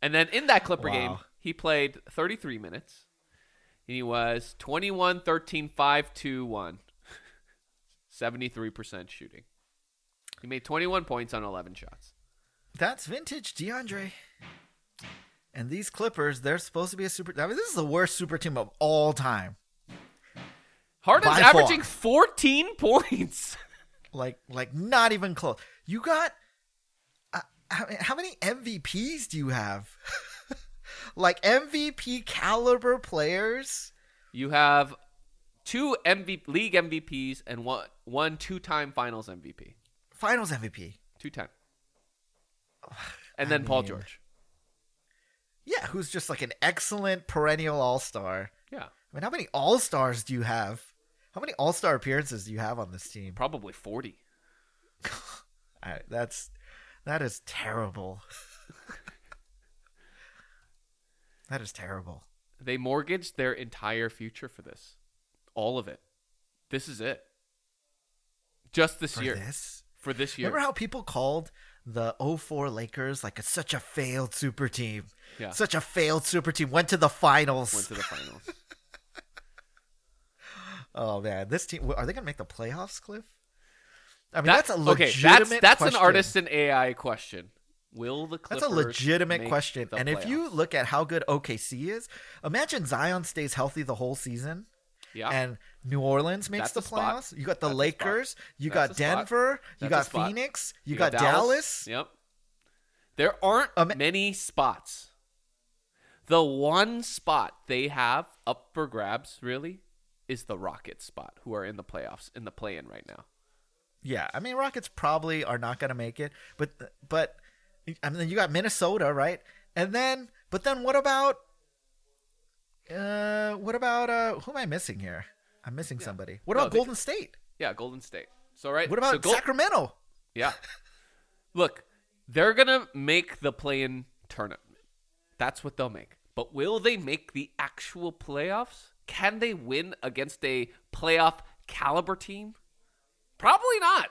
And then in that Clipper wow. game, he played thirty-three minutes. And he was twenty-one, thirteen, five, two, one. seventy-three percent shooting. He made twenty-one points on eleven shots. That's vintage DeAndre. And these Clippers, they're supposed to be a super... I mean, this is the worst super team of all time. Harden's By averaging far. fourteen points. Like, like not even close. You got... Uh, how, how many M V Ps do you have? Like, M V P caliber players? You have... Two M V P, league M V Ps and one, one two-time Finals M V P. Finals M V P. Two-time. And I then mean, Paul George. Yeah, who's just like an excellent perennial all-star. Yeah. I mean, how many all-stars do you have? How many all-star appearances do you have on this team? Probably forty. All right, that's that is terrible. That is terrible. They mortgaged their entire future for this. All of it. This is it. Just this for year. This? For this year. Remember how people called the oh four Lakers like a, such a failed super team? Yeah. Such a failed super team. Went to the finals. Went to the finals. Oh, man. This team, are they going to make the playoffs, Cliff? I mean, that's, that's a legitimate okay, that's, that's question. That's an artisan A I question. Will the Clippers That's a legitimate make question. The and playoffs? If you look at how good O K C is, imagine Zion stays healthy the whole season. Yeah. And New Orleans makes That's the playoffs. Spot. You got the That's Lakers. You got Denver. You got Phoenix. You, you got, got Dallas. Dallas. Yep. There aren't um, many spots. The one spot they have up for grabs, really, is the Rockets spot, who are in the playoffs, in the play-in right now. Yeah. I mean, Rockets probably are not going to make it. But, but I mean, you got Minnesota, right? And then, but then what about... Uh, what about uh? Who am I missing here? I'm missing yeah. somebody. What no, about Golden State? Yeah, Golden State. So right. What about so Gold- Sacramento? Yeah. Look, they're gonna make the play-in tournament. That's what they'll make. But will they make the actual playoffs? Can they win against a playoff caliber team? Probably not.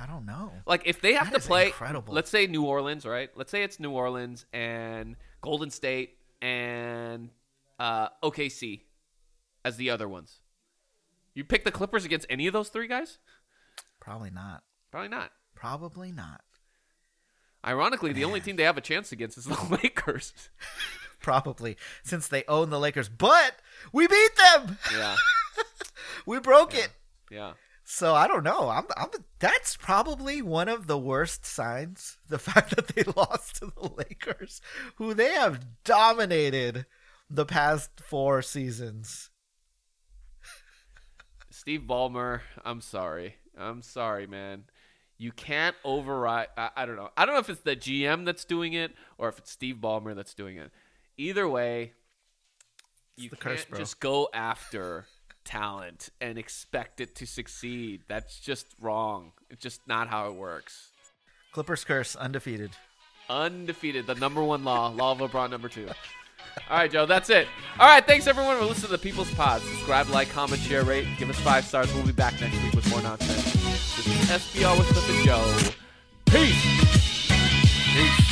I don't know. Like if they have that to play, incredible. Let's say New Orleans, right? Let's say it's New Orleans and Golden State and. Uh, O K C as the other ones. You pick the Clippers against any of those three guys? Probably not. Probably not. Probably not. Ironically, Man. The only team they have a chance against is the Lakers. Probably, since they own the Lakers. But we beat them. Yeah. We broke yeah. it. Yeah. So I don't know. I'm. I'm. That's probably one of the worst signs. The fact that they lost to the Lakers, who they have dominated. The past four seasons. Steve Ballmer, I'm sorry. I'm sorry, man. You can't override. I, I don't know. I don't know if it's the G M that's doing it or if it's Steve Ballmer that's doing it. Either way, you can't curse, just go after talent and expect it to succeed. That's just wrong. It's just not how it works. Clippers curse, undefeated. Undefeated. The number one law. Law of LeBron number two. All right, Joe, that's it. All right, thanks, everyone, for listening to The People's Pod. Subscribe, like, comment, share, rate. Give us five stars. We'll be back next week with more nonsense. This is S B R with Cliff and Joe. Peace. Peace.